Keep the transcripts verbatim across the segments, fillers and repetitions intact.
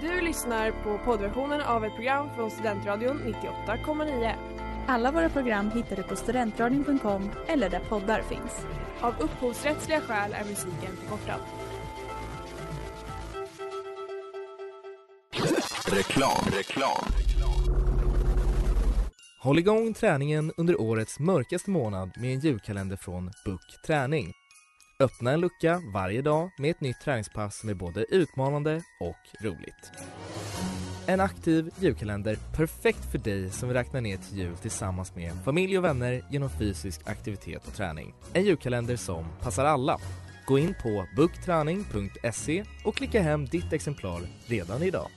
Du lyssnar på poddversionen av ett program från Studentradion nittioåtta komma nio. Alla våra program hittar du på studentradion punkt com eller där poddar finns. Av upphovsrättsliga skäl är musiken förkortad. Reklam, reklam. Håll igång träningen under årets mörkaste månad med en julkalender från Buck Träning. Öppna en lucka varje dag med ett nytt träningspass som är både utmanande och roligt. En aktiv julkalender perfekt för dig som vill räkna ner till jul tillsammans med familj och vänner genom fysisk aktivitet och träning. En julkalender som passar alla. Gå in på buck träning punkt se och klicka hem ditt exemplar redan idag.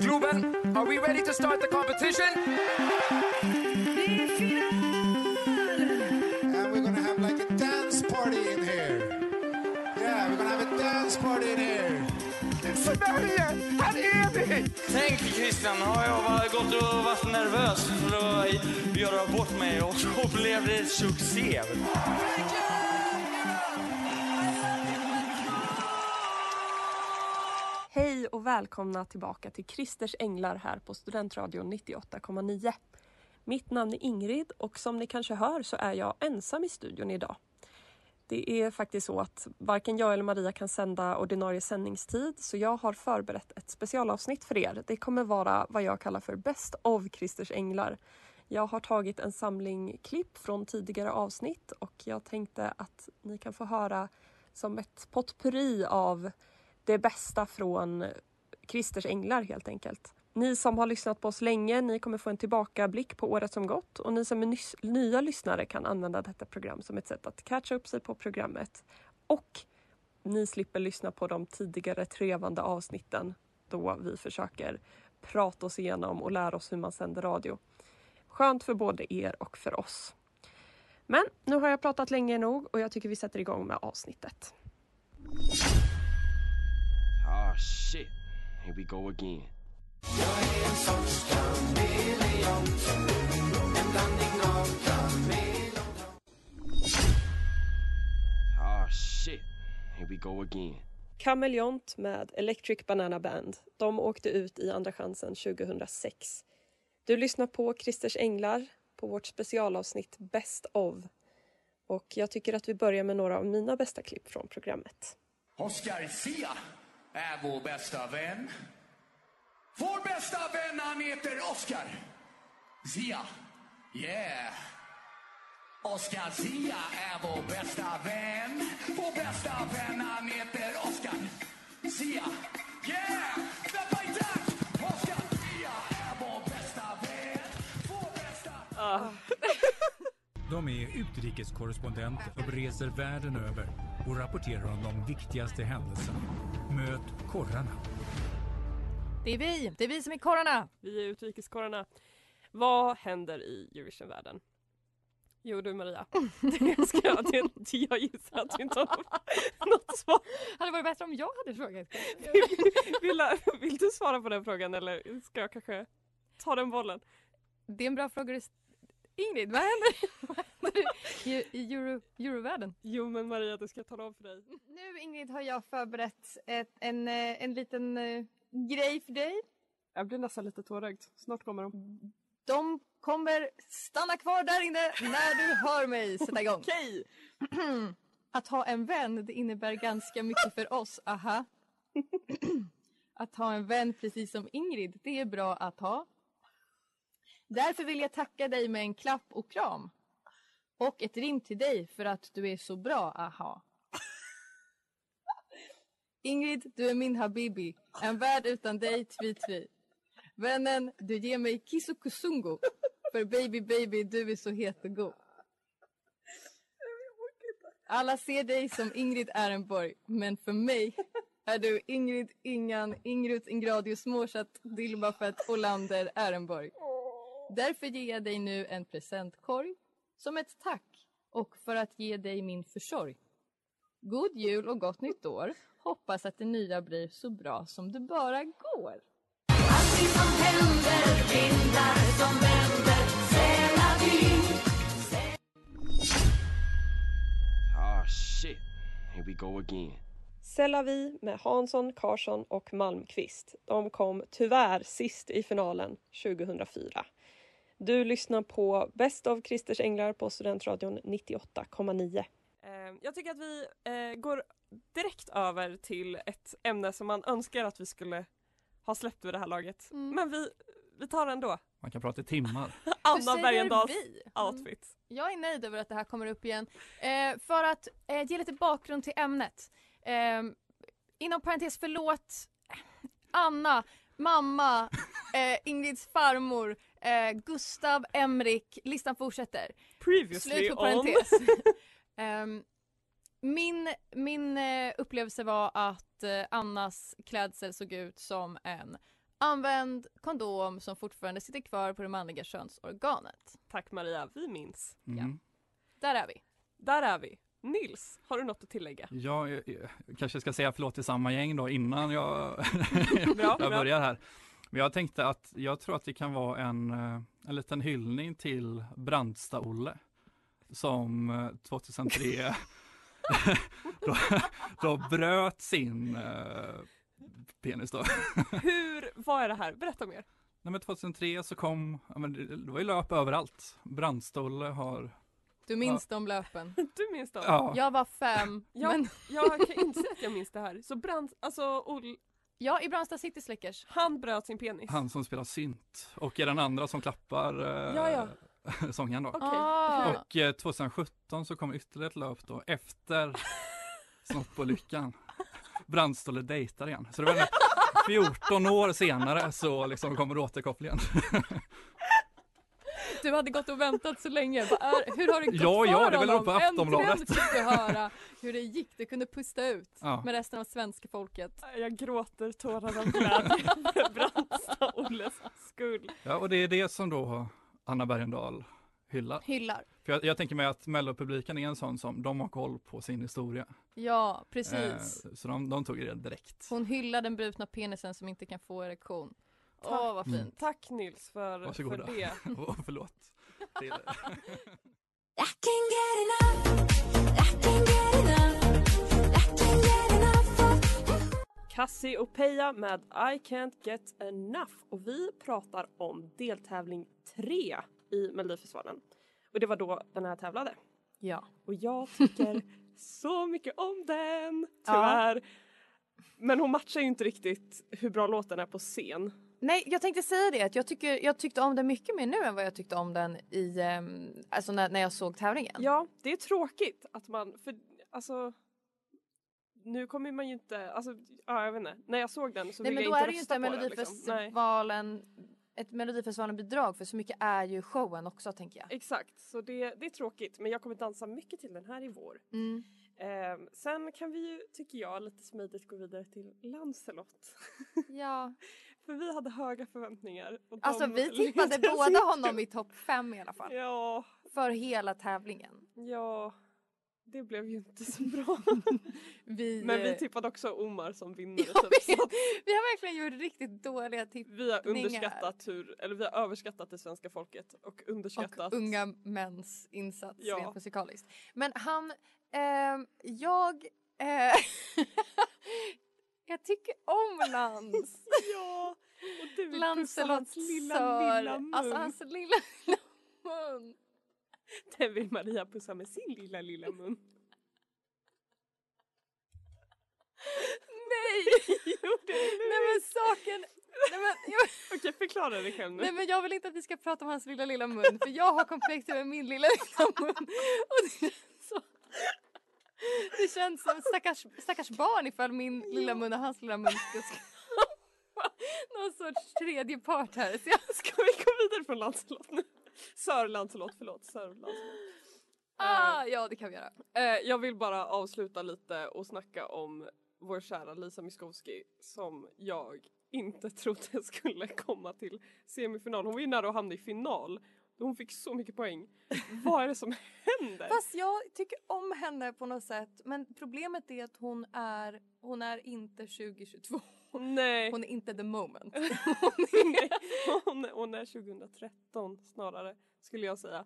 Ruben, are we ready to start the competition? För Norge, här är vi! Tänk Christian, har jag gått och varit nervös för att göra bort mig och så blev det succé. Hej och välkomna tillbaka till Christers Änglar här på Studentradion nittioåtta komma nio. Mitt namn är Ingrid och som ni kanske hör så är jag ensam i studion idag. Det är faktiskt så att varken jag eller Maria kan sända ordinarie sändningstid, så jag har förberett ett specialavsnitt för er. Det kommer vara vad jag kallar för Best of Christers Änglar. Jag har tagit en samling klipp från tidigare avsnitt och jag tänkte att ni kan få höra som ett potpurri av det bästa från Christers Änglar helt enkelt. Ni som har lyssnat på oss länge, ni kommer få en tillbakablick på året som gått. Och ni som är nys- nya lyssnare kan använda detta program som ett sätt att catcha upp sig på programmet. Och ni slipper lyssna på de tidigare trevande avsnitten då vi försöker prata oss igenom och lära oss hur man sänder radio. Skönt för både er och för oss. Men nu har jag pratat länge nog och jag tycker vi sätter igång med avsnittet. Ah, shit. Here we go again. Jag är en sorts kameleont, en blandning av kameleont. Ah shit, here we go again. Kameleont med Electric Banana Band. De åkte ut i Andra Chansen tjugohundrasex. Du lyssnar på Christers Änglar på vårt specialavsnitt Best of. Och jag tycker att vi börjar med några av mina bästa klipp från programmet. Oscar Zia är vår bästa vän. Vår bästa vän, han heter Oscar Zia. Yeah. Oscar Zia är vår bästa vän. Vår bästa vän, han heter Oscar Zia. Yeah. Oscar Zia är vår bästa vän. Vår bästa vän. Uh. De är utrikeskorrespondenter och reser världen över och rapporterar om de viktigaste händelserna. Möt korrarna. Det är vi! Det är vi som är korrarna! Vi är utrikeskorrarna. Vad händer i Eurovision-världen? Jo du Maria, det ska jag, det, jag gissar att du inte har något svar. Hade det varit bättre om jag hade frågat? Vill, vill, vill du svara på den frågan eller ska jag kanske ta den bollen? Det är en bra fråga. Ingrid, vad händer, vad händer i, i Euro, Eurovärlden? Jo men Maria, det ska jag ta av för dig. Nu Ingrid har jag förberett ett, en, en liten... grej för dig. Jag blir nästan lite tårögd. Snart kommer de. De kommer stanna kvar där inne när du hör mig sätta igång. Okej. Okay. Att ha en vän, det innebär ganska mycket för oss. Aha. Att ha en vän precis som Ingrid, det är bra att ha. Därför vill jag tacka dig med en klapp och kram. Och ett rim till dig för att du är så bra. Aha. Ingrid, du är min habibi. En värld utan dig, tvi-tvi. Vännen, du ger mig kisukusungo. För baby, baby, du är så het och god. Alla ser dig som Ingrid Ehrenborg. Men för mig är du Ingrid Ingan, Ingrid Ingradius Mårsatt, Dilma Fett, Olander, Ehrenborg. Därför ger jag dig nu en presentkorg. Som ett tack. Och för att ge dig min försorg. God jul och gott nytt år. Hoppas att det nya blir så bra som det bara går. Allting som händer, vindar som vänder, säla vi. Ah shit, Here we go again. Sellavi med Hansson, Karlsson och Malmqvist. De kom tyvärr sist i finalen tjugohundrafyra. Du lyssnar på Bäst av Christers Änglar på Studentradion nittioåtta komma nio. Jag tycker att vi går direkt över till ett ämne som man önskar att vi skulle ha släppt vid det här laget. Mm. Men vi, vi tar den då. Man kan prata i timmar. Anna Bergendahls outfit. Jag är nöjd över att det här kommer upp igen. Eh, för att eh, ge lite bakgrund till ämnet. Eh, inom parentes, förlåt Anna, mamma, eh, Ingrids farmor, eh, Gustav, Emrik. Listan fortsätter. Previously Slut på parentes. eh, min min eh, upplevelse var att eh, Annas klädsel såg ut som en använd kondom som fortfarande sitter kvar på det manliga könsorganet. Tack Maria, vi minns. Mm. Ja. Där är vi. Där är vi. Nils, har du något att tillägga? Ja, jag, jag kanske ska säga förlåt till samma gäng då innan jag, bra, jag börjar här. Men jag tänkte att jag tror att det kan vara en, en liten hyllning till Brandsta Olle som tjugohundratre då, då bröt sin... penis då. Hur, vad är det här? Berätta mer. Nej, men tjugohundratre så kom, ja, men det var ju löp överallt. Brandstolle har... Du minns ja. de löpen. Du minns dem? Ja. Jag var fem. Jag, men... jag kan inte säga att jag minns det här. Så Brand, alltså Ol... Ja, i Brandsta City Släckers. Han bröt sin penis. Han som spelar synt. Och är den andra som klappar eh, ja, ja. sången då. Okay. Ah. Och eh, tjugosjutton så kom ytterligare ett löp då. Efter snoppolyckan. Brandstolle dejtar igen. Så det var fjorton år senare så liksom kommer återkopplingen. Du hade gått och väntat så länge. Är, hur har det gått ja, för ja, det väl honom? Äntligen fick du höra hur det gick. Du kunde pusta ut ja. med resten av svenska folket. Jag gråter tårar av glädje för Brandstolles skull. Ja, och det är det som då Anna Bergendahl hyllar. Hyllar. För jag, jag tänker mig att mellopubliken är en sån som de har koll på sin historia. Ja, precis. Eh, så de, de tog det direkt. Hon hyllar den brutna penisen som inte kan få erektion. Åh, oh, vad fint. Mm. Tack Nils för, Varsågoda. för det. oh, förlåt. Det är det. I can get enough. I can get enough. I can get enough. Kassi och Peja med I can't get enough. Och vi pratar om deltävling tre i Melodifestivalen. Och det var då den här tävlade. Ja. Och jag tycker så mycket om den. Tyvärr. Ja. Men hon matchar ju inte riktigt hur bra låten är på scen. Nej, jag tänkte säga det. Att jag, tycker, jag tyckte om den mycket mer nu än vad jag tyckte om den i, alltså när, när jag såg tävlingen. Ja, det är tråkigt att man... För, alltså... Nu kommer man ju inte... Alltså, ja, jag vet inte. När jag såg den så ville jag inte rösta på den. Nej, men då är det ju inte Melodifestivalen... Liksom. Ett Melodifestivalen-bidrag för så mycket är ju showen också, tänker jag. Exakt, så det, det är tråkigt. Men jag kommer dansa mycket till den här i vår. Mm. Eh, sen kan vi ju, tycker jag, lite smidigt gå vidare till Lancelot. Ja. För vi hade höga förväntningar. Och alltså vi tippade båda honom i topp fem i alla fall. Ja. För hela tävlingen. Ja, det blev ju inte så bra. vi, Men vi tippade också Omar som vinnare. Ja, typ, vi, vi har verkligen gjort riktigt dåliga tippningar. Vi har underskattat hur, eller vi har överskattat det svenska folket. Och underskattat. Och unga mäns insats ja. rent musikaliskt. Men han, eh, jag, eh, jag tycker om Lans. ja, och du vill hans lilla, lilla mun. Alltså hans lilla, lilla mun. Det vill Maria pussa med sin lilla, lilla mun. Nej! Jo, det är Nej, men saken... Nej, men, jag... Okej, förklara dig själv nu. Nej, men jag vill inte att vi ska prata om hans lilla, lilla mun. För jag har komplex med min lilla, lilla mun. Och det känns så... Det känns som stackars, stackars barn ifall min lilla mun och hans lilla mun ska... Någon sorts tredje part här. Så jag... Ska vi gå vidare från Lancelot nu? Sir Lancelot, förlåt. Sir Lancelot. Ah, uh, ja, det kan vi göra. Uh, jag vill bara avsluta lite och snacka om vår kära Lisa Miskowski som jag inte trodde skulle komma till semifinal. Hon var ju nära att hamna i final. Hon fick så mycket poäng. Vad är det som händer? Fast jag tycker om henne på något sätt. Men problemet är att hon är, hon är inte tjugohundratjugotvå. Nej. Hon är inte the moment. Hon är, hon, hon är tjugotretton snarare skulle jag säga.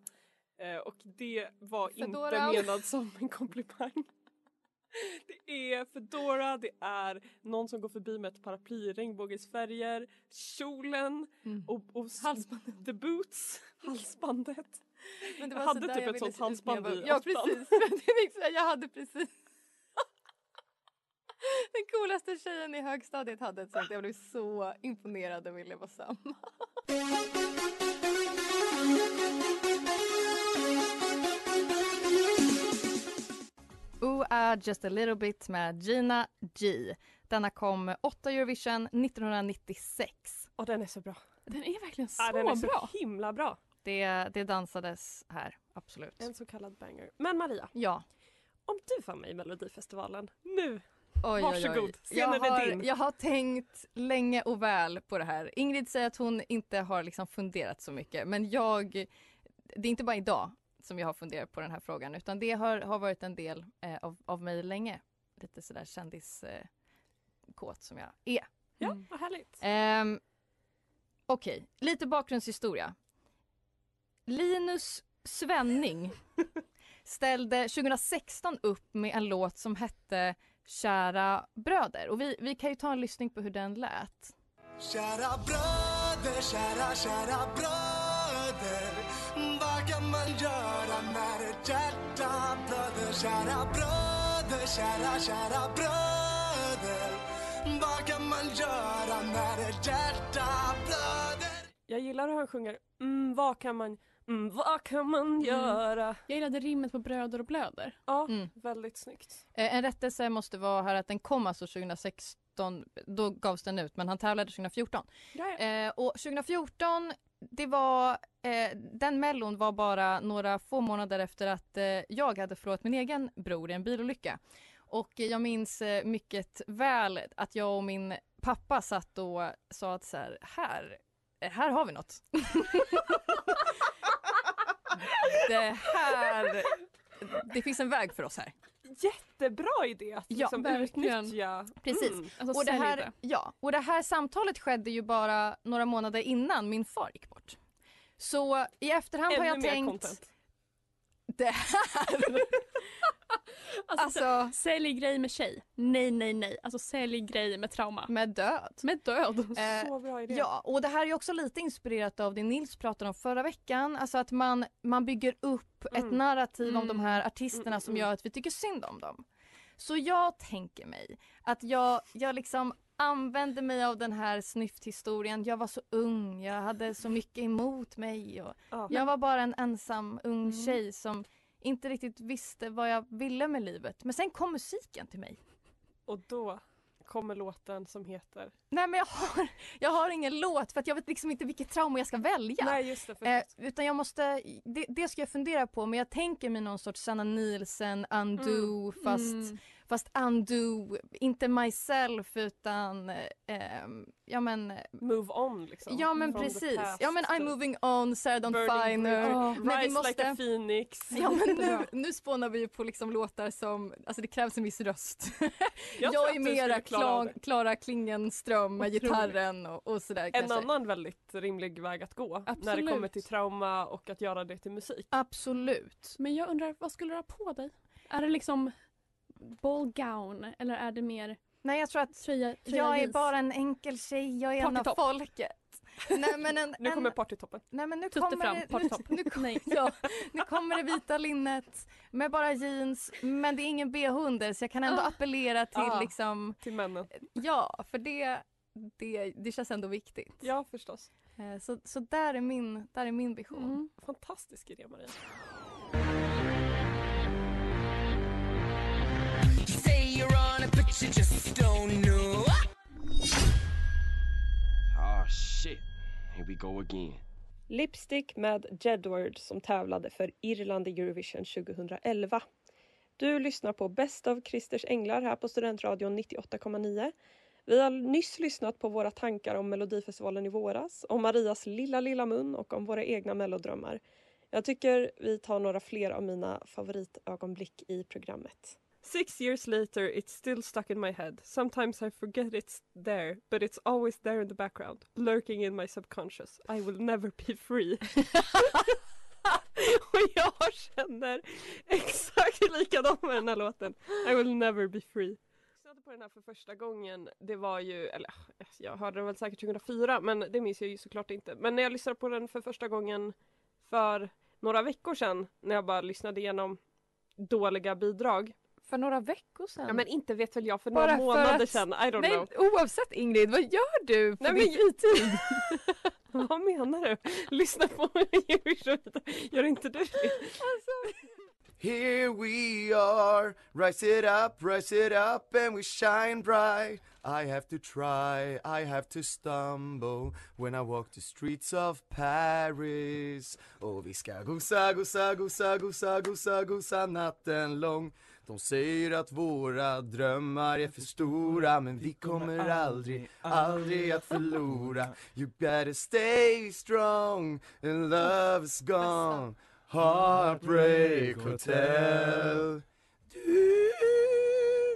Eh, och det var Fedora. Inte menad som en komplimang. Det är fedora, det är någon som går förbi med ett paraply i regnbågsfärger, kjolen mm. och, och halsbandet, the boots, halsbandet. Men det var jag hade typ jag ett sånt halsband i ja, precis. Jag hade precis. Den coolaste tjejen i högstadiet hade ett sånt. Jag blev så imponerad och ville vara samma. Ooh, uh, just a little bit med Gina G. Denna kom åtta Eurovision nittonhundranittiosex. Och den är så bra. Den är verkligen så bra. Ja, den är bra. Så himla bra. Det, det dansades här, absolut. En så kallad banger. Men Maria, ja. Om du var med i Melodifestivalen nu, oj, varsågod. Oj, oj. Jag, har, jag har tänkt länge och väl på det här. Ingrid säger att hon inte har liksom funderat så mycket. Men jag, det är inte bara idag som jag har funderat på den här frågan, utan det har, har varit en del eh, av, av mig länge. Lite sådär kändiskåt eh, som jag är. Ja, mm. Vad härligt. Eh, Okej, okay. Lite bakgrundshistoria. Linus Svenning ställde tjugohundrasexton upp med en låt som hette Kära bröder. Och vi, vi kan ju ta en lyssning på hur den lät. Kära bröder, kära, kära bröder, vad kan man göra när ett hjärta blöder? Kära bröder, kära, kära bröder, vad kan man göra när ett hjärta blöder? Jag gillar hur han sjunger mm, vad kan man, mm, vad kan man göra? Mm. Jag gillade rimmet på bröder och blöder. Ja, mm. Väldigt snyggt. Eh, en rättelse måste vara här att den kom alltså tjugohundrasexton, då gavs den ut, men han tävlade tjugofjorton. Eh, och tjugofjorton, det var, eh, den mellon var bara några få månader efter att eh, jag hade förlorat min egen bror i en bilolycka. Och jag minns eh, mycket väl att jag och min pappa satt och sa att så här, här Här har vi något. Det här... Det finns en väg för oss här. Jättebra idé att liksom ja, utnyttja. Precis. Mm. Alltså, och, det här, ja, och det här samtalet skedde ju bara några månader innan min far gick bort. Så i efterhand ännu har jag tänkt... Content. Det här... alltså, alltså, sälj grej med tjej. Nej, nej, nej. Alltså sälj grej med trauma. Med död. Med död. Eh, Så bra idé. Ja, och det här är också lite inspirerat av det Nils pratade om förra veckan. Alltså att man, man bygger upp mm. ett narrativ mm. om de här artisterna mm. som gör att vi tycker synd om dem. Så jag tänker mig att jag, jag liksom använde mig av den här snyfthistorien. Jag var så ung, jag hade så mycket emot mig. Och ah. Jag var bara en ensam ung mm. tjej som... inte riktigt visste vad jag ville med livet. Men sen kom musiken till mig. Och då kommer låten som heter... Nej, men jag har, jag har ingen låt för att jag vet liksom inte vilket trauma jag ska välja. Nej, just det. Eh, utan jag måste... Det, det ska jag fundera på. Men jag tänker mig någon sorts Sanna Nielsen, undo, mm. fast, mm. fast undo, inte myself utan... Eh, ja, men... Move on, liksom. Ja, men precis. Ja, men I'm moving on, Sarah Dawn Finer. Oh, men rise vi måste... like a phoenix. Ja, men nu, nu spånar vi ju på liksom låtar som... Alltså, det krävs en viss röst. Jag, jag är mera Klara, Klara Klingenström med gitarren och, och sådär. En kanske. Annan väldigt rimlig väg att gå. Absolut. När det kommer till trauma och att göra det till musik. Absolut. Men jag undrar, vad skulle du ha på dig? Är det liksom ball gown eller är det mer... Nej, jag tror att tröja, tröja jag jeans. Är bara en enkel tjej. Jag är party en top. Av folket. Nej, men en, nu kommer partytoppen. Nej, men nu Tutte kommer fram, partytopp. Nu, nu, nej. Ja, nu kommer det vita linnet med bara jeans. Men det är ingen B-hunder så jag kan ändå appellera till ah, liksom... Till männen. Ja, för det, det, det känns ändå viktigt. Ja, förstås. Så, så där, är min, där är min vision. Mm. Fantastisk idé, Maria. You just don't know. Oh shit. Here we go again. Lipstick med Jedward som tävlade för Irland i Eurovision tjugohundraelva. Du lyssnar på Bäst av Christers Änglar här på Studentradion nittioåtta komma nio. Vi har nyss lyssnat på våra tankar om Melodifestivalen i våras, om Marias lilla lilla mun och om våra egna mellodrömmar. Jag tycker vi tar några fler av mina favoritögonblick i programmet. Six years later, it's still stuck in my head. Sometimes I forget it's there, but it's always there in the background, lurking in my subconscious. I will never be free. Och jag känner exakt lika dem med den här låten. I will never be free. Jag hörde på den här för första gången, det var ju, eller jag hörde den väl säkert tjugohundrafyra, men det minns jag ju såklart inte. Men när jag lyssnade på den för första gången för några veckor sedan, när jag bara lyssnade igenom dåliga bidrag. För några veckor sedan? Ja, men inte vet väl jag, för bara några för månader att... sedan. I don't Nej, know. Oavsett Ingrid, vad gör du för Nej, din fritid? Men... vad menar du? Lyssna på Eurovision. Gör inte du det? Alltså... Here we are, rise it up, rise it up and we shine bright. I have to try, I have to stumble when I walk the streets of Paris. Och vi ska gosa, gosa, gosa, gosa, gosa, gosa natten lång. De säger att våra drömmar är för stora, men vi kommer aldrig, aldrig att förlora. You better stay strong and love is gone. Heartbreak Hotel. Du...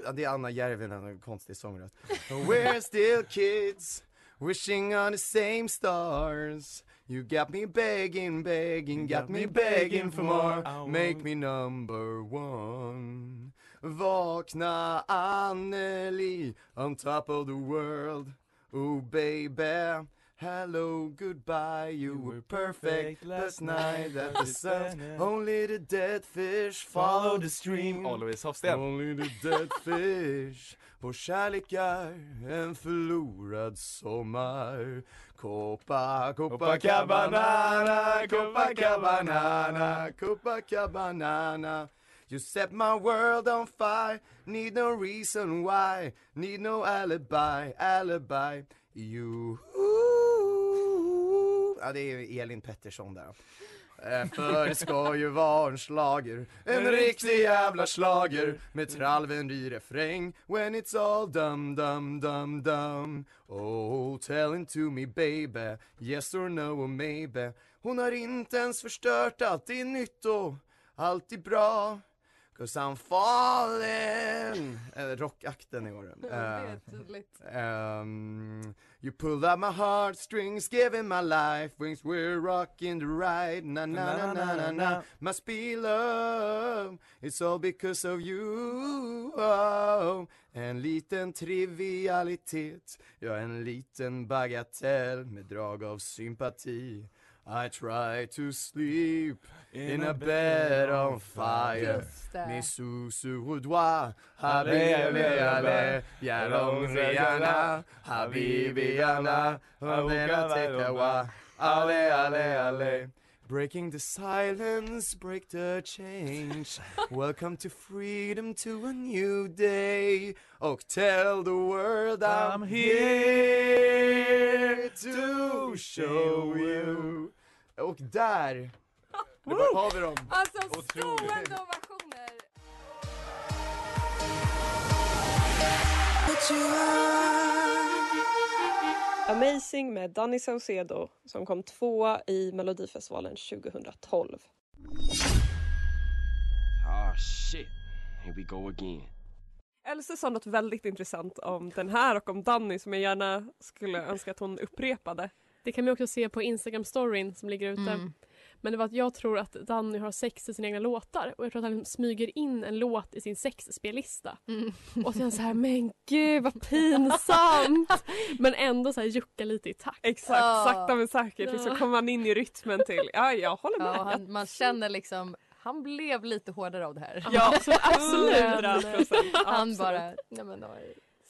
Ja, det är Anna Järvinen, en konstig sångröst. We're still kids, wishing on the same stars. You got me begging, begging, got me begging for more. Make me number one. Vakna Anneli, on top of the world. Oh baby, hello, goodbye, you were perfect last night at the sun. Only the dead fish follow the stream. Always Hofsten. Only the dead fish. Vår kärlek är en förlorad sommar. Copa, Copacabana, Copacabana, Copacabana. You set my world on fire. Need no reason why. Need no alibi, alibi. You... Ja, det är Elin Pettersson där. För ska ju vara en slager, en riktig jävla slager med trallvändig refräng. When it's all dum dum dum dum. Oh, telling to me baby, yes or no or maybe. Hon har inte ens förstört, allt är nytt och allt är bra. Cause I'm falling. uh, Rockakten i år. uh, Det är tydligt. um, You pull out my heartstrings, giving my life wings. We're rocking the ride. Na na na na na na. Must be love. It's all because of you. Oh. En liten trivialitet, ja, en liten bagatell med drag av sympati. I try to sleep in, in a, a bed, bed on fire. Mes sous-sous au doigt. Habibi, habibi, yalong ziyana. Habibi, yana, avena tekawa. Ale, ale, ale. Breaking the silence, break the change. Welcome to freedom, to a new day. Och tell the world I'm here to show you. Och där, det var, har vi dem. Alltså, stående ovationer. Amazing med Danny Saucedo, som kom tvåa i Melodifestivalen tjugotolv. Ah, shit. Here we go again. Else sa något väldigt intressant om den här och om Danny som jag gärna skulle önska att hon upprepade. Det kan man också se på Instagram-storyn som ligger ute. Mm. Men det var att jag tror att Danny har sex i sina egna låtar. Och jag tror att han smyger in en låt i sin sexspellista. Mm. Och sen så här, men gud vad pinsamt. Men ändå så här jucka lite i takt. Exakt, oh. sakta men säkert. Liksom kommer man in i rytmen till. Ja, jag håller med. Ja, han, man känner liksom, han blev lite hårdare av det här. Ja, absolut. hundra procent. Han bara, nej men då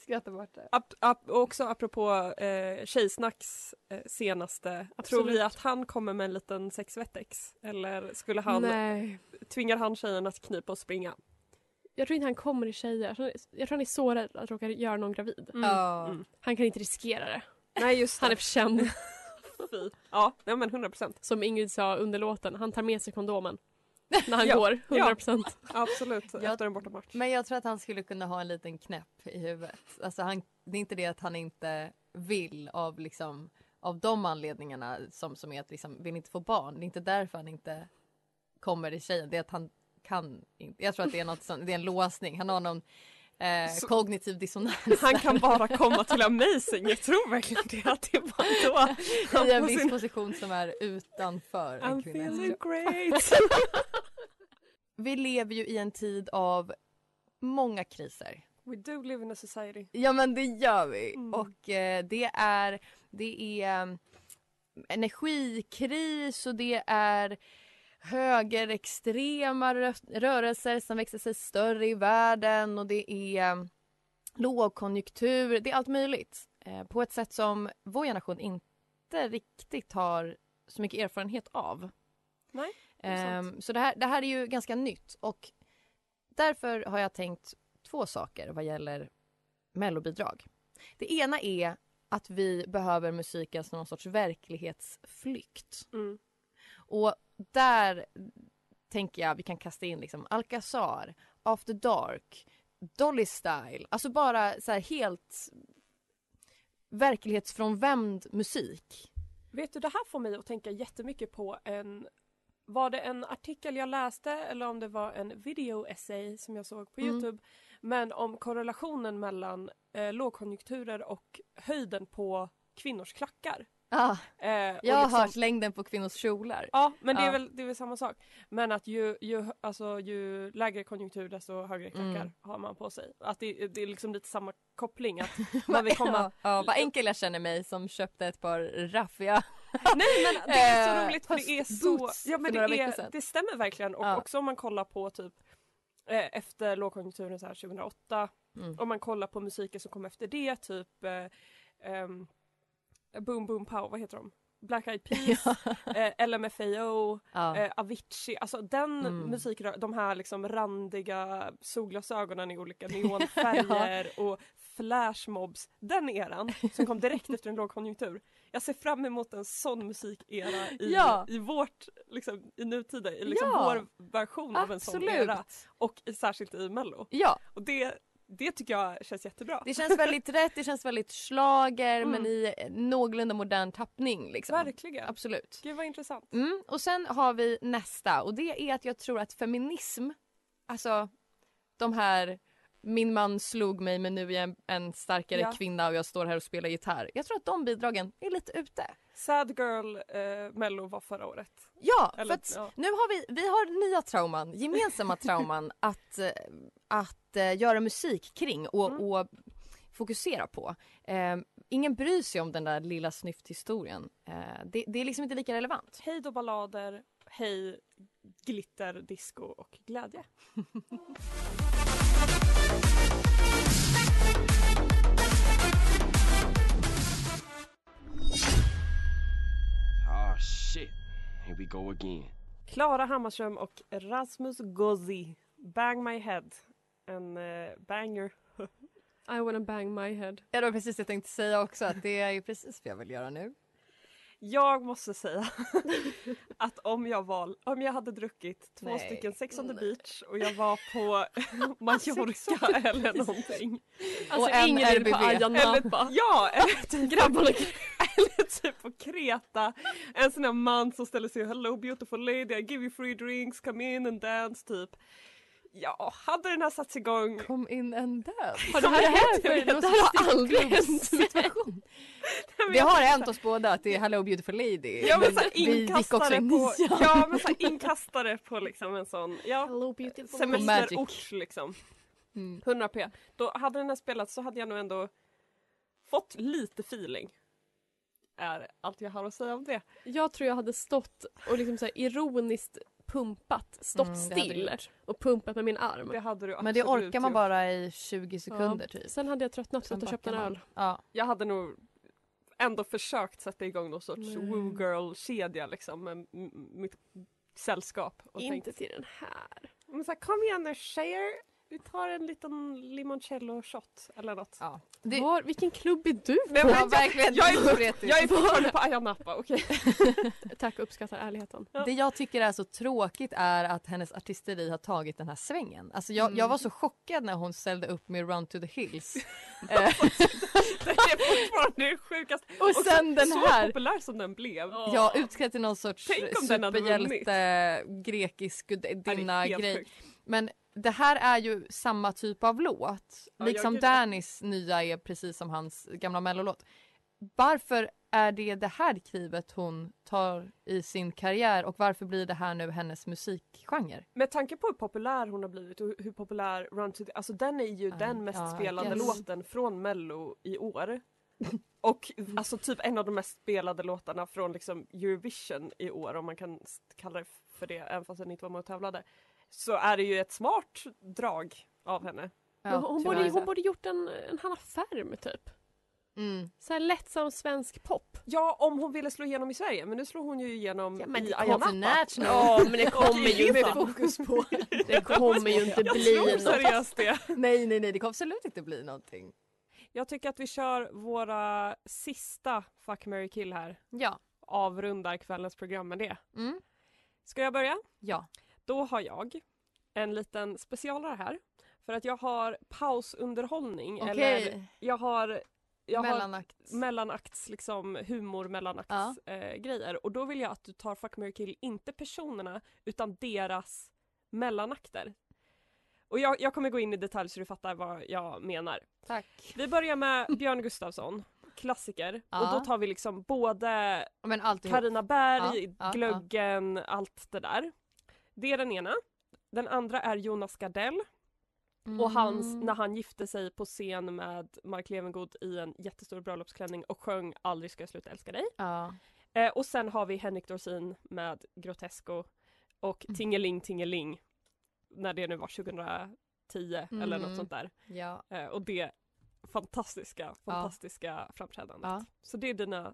skrattar bort det. Ap- ap- också apropå eh, Tjejsnacks eh, senaste. Absolut. Tror vi att han kommer med en liten sexvettex? Eller skulle han... Nej. Tvingar han tjejerna att knipa och springa? Jag tror inte han kommer i tjejer. Jag tror, jag tror han är så rädd att råka göra någon gravid. Mm. Mm. Mm. Han kan inte riskera det. Nej, just det. Han är för känd. Ja, men hundra procent. Som Ingrid sa under låten, han tar med sig kondomen. När han ja, går, hundra procent. Ja, absolut, jag, efter en bortamatch. Men jag tror att han skulle kunna ha en liten knäpp i huvudet. Alltså han, det är inte det att han inte vill av, liksom, av de anledningarna som, som är att liksom, vill inte få barn. Det är inte därför han inte kommer i tjejen. Det är att han kan inte. Jag tror att det är, något som, det är en låsning. Han har någon eh, Så, kognitiv dissonans. Han kan bara komma till amazing. Jag tror verkligen det. Att det är bara då. Han I en viss sin... position som är utanför I'm en kvinna. I'm feeling great. vi lever ju i en tid av många kriser. We do live in a society. Ja, men det gör vi. Mm. Och eh, det är det är energikris och det är högerextrema rö- rörelser som växer sig större i världen och det är lågkonjunktur. Det är allt möjligt eh, på ett sätt som vår generation inte riktigt har så mycket erfarenhet av. Nej, det är sant. Eh, så det här, det här är ju ganska nytt och därför har jag tänkt två saker vad gäller mellobidrag. Det ena är att vi behöver musiken som någon sorts verklighetsflykt. Mm. Och där tänker jag vi kan kasta in liksom Alcazar, After Dark, Dolly Style. Alltså bara så här helt verklighetsfrånvänd musik. Vet du, det här får mig att tänka jättemycket på en... Var det en artikel jag läste eller om det var en video-essay som jag såg på mm. YouTube. Men om korrelationen mellan eh, lågkonjunkturer och höjden på kvinnors klackar. Ah, eh, jag liksom, har hört längden på kvinnors kjolar. Ja, men ah. det, är väl, det är väl samma sak. Men att ju, ju, alltså, ju lägre konjunktur desto högre klackar mm. har man på sig. Att det, det är liksom lite samma koppling. Att man vill komma... ja, vad enkel jag känner mig som köpte ett par raffiga... Nej, men det är så roligt för det är så... Ja, men det, är, det stämmer verkligen. Och ja. också om man kollar på typ eh, efter lågkonjunkturen så här tjugohundraåtta. Mm. Om man kollar på musiken som kom efter det. Typ eh, eh, Boom Boom Pow, vad heter de? Black Eyed Peas, eh, L M F A O, ja. eh, Avicii. Alltså den mm. musiken, de här liksom randiga solglasögonen i olika neonfärger ja. och flashmobs. Den eran som kom direkt efter en lågkonjunktur. Jag ser fram emot en sån musikera i, ja. i vårt, liksom, i nutida, i liksom ja. vår version Absolut. av en sån era. Och i, särskilt i Mello. Ja. Och det, det tycker jag känns jättebra. Det känns väldigt rätt, det känns väldigt slager, mm. men i någorlunda modern tappning. Liksom. Verkligen. Absolut. Gud vad intressant. Mm. Och sen har vi nästa, och det är att jag tror att feminism, alltså de här... Min man slog mig men nu är jag en, en starkare ja. kvinna och jag står här och spelar gitarr. Jag tror att de bidragen är lite ute. Sad Girl eh, Mello var förra året. Ja, Eller, för att ja. nu har vi, vi har nya trauman, gemensamma trauman att, att uh, göra musik kring och, mm. och fokusera på. Uh, ingen bryr sig om den där lilla snyfthistorien. Uh, det, det är liksom inte lika relevant. Hej då ballader, hej glitter, disco och glädje. Ah, shit. Here we go again. Clara Hammarsköm och Rasmus Gozi. Bang my head. En uh, banger. I wanna bang my head. Ja, det var precis det jag tänkte säga också. Att det är ju precis vad jag vill göra nu. Jag måste säga att om jag, var, om jag hade druckit två Nej. stycken Sex on the Beach och jag var på Mallorca eller någonting. Alltså och en Ingrid på Ayana. Eller, ja, eller typ, grabbarna, eller typ på Kreta. En sån där man som ställer sig hello beautiful lady, I give you free drinks, come in and dance typ. Ja, hade den här satts igång... Kom in en död. Har det här hänt? Det här har aldrig hänt situation. Det har hänt oss båda att det är Hello Beautiful Lady. Ja, men så här inkastare på... Ja, men så här inkastare på liksom en sån... Ja, Hello Beautiful Lady. Semesterort liksom. Mm. hundra p. Då hade den här spelat så hade jag nog ändå fått lite feeling. Är allt jag har att säga om det. Jag tror jag hade stått och liksom så här ironiskt... pumpat, stått mm, still och pumpat med min arm. Det hade du absolut. Men det orkar man bara i tjugo sekunder ja. typ. Sen hade jag tröttnat och köpt en öl. Ja. Jag hade nog ändå försökt sätta igång någon sorts mm. woo girl-kedja liksom med m- mitt sällskap. Och inte tänkt, till den här. Men så här, kom igen nu tjejer, vi tar en liten limoncello-shot eller något. Ja. Det... Var, vilken klubb är du på? Nej, men, ja, verkligen. Jag, jag är, jag är fortfarande på Ayia Napa, okej. Okay. Tack, uppskattar ärligheten. Ja. Det jag tycker är så tråkigt är att hennes artisteri har tagit den här svängen. Alltså jag, mm. jag var så chockad när hon ställde upp med Run to the Hills. Det är fortfarande sjukast. Och, och sen den så här... Så populär som den blev. Jag utklädd till någon sorts superhjälte, grekisk gudinna grej. Men... Det här är ju samma typ av låt. Ja, liksom Dannys nya är precis som hans gamla mellolåt. Varför är det det här krivet hon tar i sin karriär och varför blir det här nu hennes musikgenre? Med tanke på hur populär hon har blivit och hur populär Run to the... Alltså den är ju uh, den mest uh, spelade yes. låten från Mello i år. Och alltså typ en av de mest spelade låtarna från liksom Eurovision i år, om man kan kalla det för det, även fast den inte var med och tävlade. Så är det ju ett smart drag av henne. Ja, hon, borde, hon borde gjort en, en Hanna Färm typ. Mm. Så här lättsam svensk pop. Ja, om hon ville slå igenom i Sverige. Men nu slår hon ju igenom ja, men i Ayanappa. Ja, men det kommer ju med fokus på. Det kommer ju inte bli något. Seriöst det. Nej, nej, nej. Det kommer absolut inte bli någonting. Jag tycker att vi kör våra sista Fuck, Marry, Kill här. Ja. Avrundar kvällens program med det. Mm. Ska jag börja? Ja. Då har jag en liten specialare här. För att jag har pausunderhållning. Okay. Eller jag har... Jag mellanakts. har mellanakts, liksom humor, mellanakts ja. eh, grejer. Och då vill jag att du tar Fuck, Marry, Kill, inte personerna, utan deras mellanakter. Och jag, jag kommer gå in i detalj så du fattar vad jag menar. Tack. Vi börjar med Björn Gustafsson, klassiker. Ja. Och då tar vi liksom både Carina Berg, ja. Glöggen, ja. Allt det där. Det är den ena. Den andra är Jonas Gardell. Mm. Och hans, när han gifte sig på scen med Mark Levengood i en jättestor bröllopsklänning och sjöng Aldrig ska jag sluta älska dig. Ja. Eh, och sen har vi Henrik Dorsin med Grotesco och mm. Tingeling Tingeling när det nu var tjugohundratio mm. eller något sånt där. Ja. Eh, och det fantastiska, fantastiska ja. framträdandet. Ja. Så det är dina,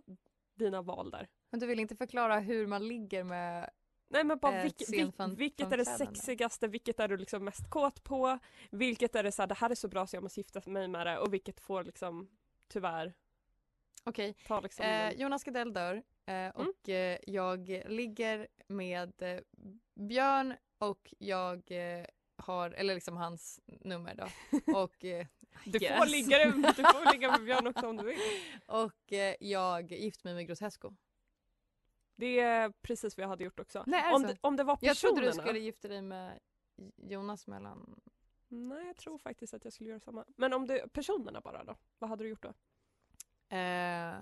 dina val där. Men du vill inte förklara hur man ligger med... Nej, men bara vilk, vil, vilket är det sexigaste, vilket är du liksom mest kåt på, vilket är det så här, det här är så bra så jag måste gifta mig med det, och vilket får liksom tyvärr okej, okay. liksom eh, Jonas Gardell dör eh, och mm. jag ligger med eh, Björn och jag eh, har, eller liksom hans nummer då och eh, du, yes. får ligga, du får ligga med Björn också om du vill och eh, jag gift mig med Grotesco. Det är precis vad jag hade gjort också. Nej, om, det, om det var personerna. Jag trodde du skulle gifta dig med Jonas mellan... Nej, jag tror faktiskt att jag skulle göra samma. Men om det personerna bara då? Vad hade du gjort då? Eh,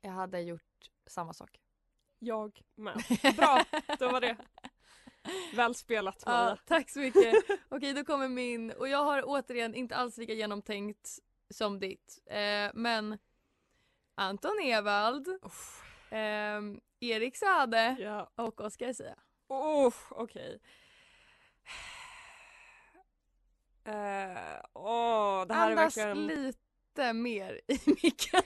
jag hade gjort samma sak. Jag med. Bra, då var det. Väl spelat, Maria. Ja, tack så mycket. Okej, då kommer min... Och jag har återigen inte alls lika genomtänkt som ditt. Eh, men Anton Evald... Oh. Um, Erik Sade yeah. och Oscar Zia. Oh, okej. Okay. Uh, oh, det här är verkligen... lite mer i micken.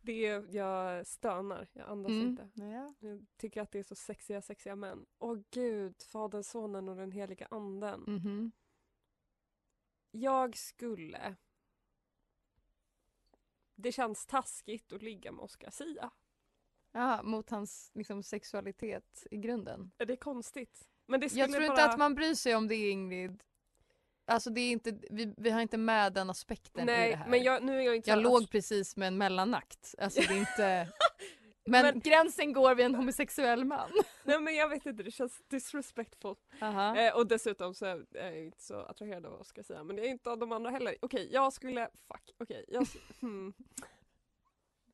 det är, jag stönar, jag andas mm. inte. Ja. Jag tycker att det är så sexiga, sexiga män. Åh oh, gud, Fadern, Sonen och den heliga anden. Mm-hmm. Jag skulle... Det känns taskigt att ligga med Oscar Zia. Ja, mot hans liksom, sexualitet i grunden. Det är konstigt. Men det jag tror bara... inte att man bryr sig om det, Ingrid. Alltså, det är inte, vi, vi har inte med den aspekten nej, i det här. Men jag nu är jag inte jag låg precis med en mellannakt. Alltså, det är inte... men, men gränsen går vid en homosexuell man. Nej, men jag vet inte. Det känns disrespectful. Uh-huh. Eh, och dessutom så är jag inte så attraherad av Oscar Zia. Men det är inte av de andra heller. Okej, jag skulle... Fuck, okej. Jag... hmm.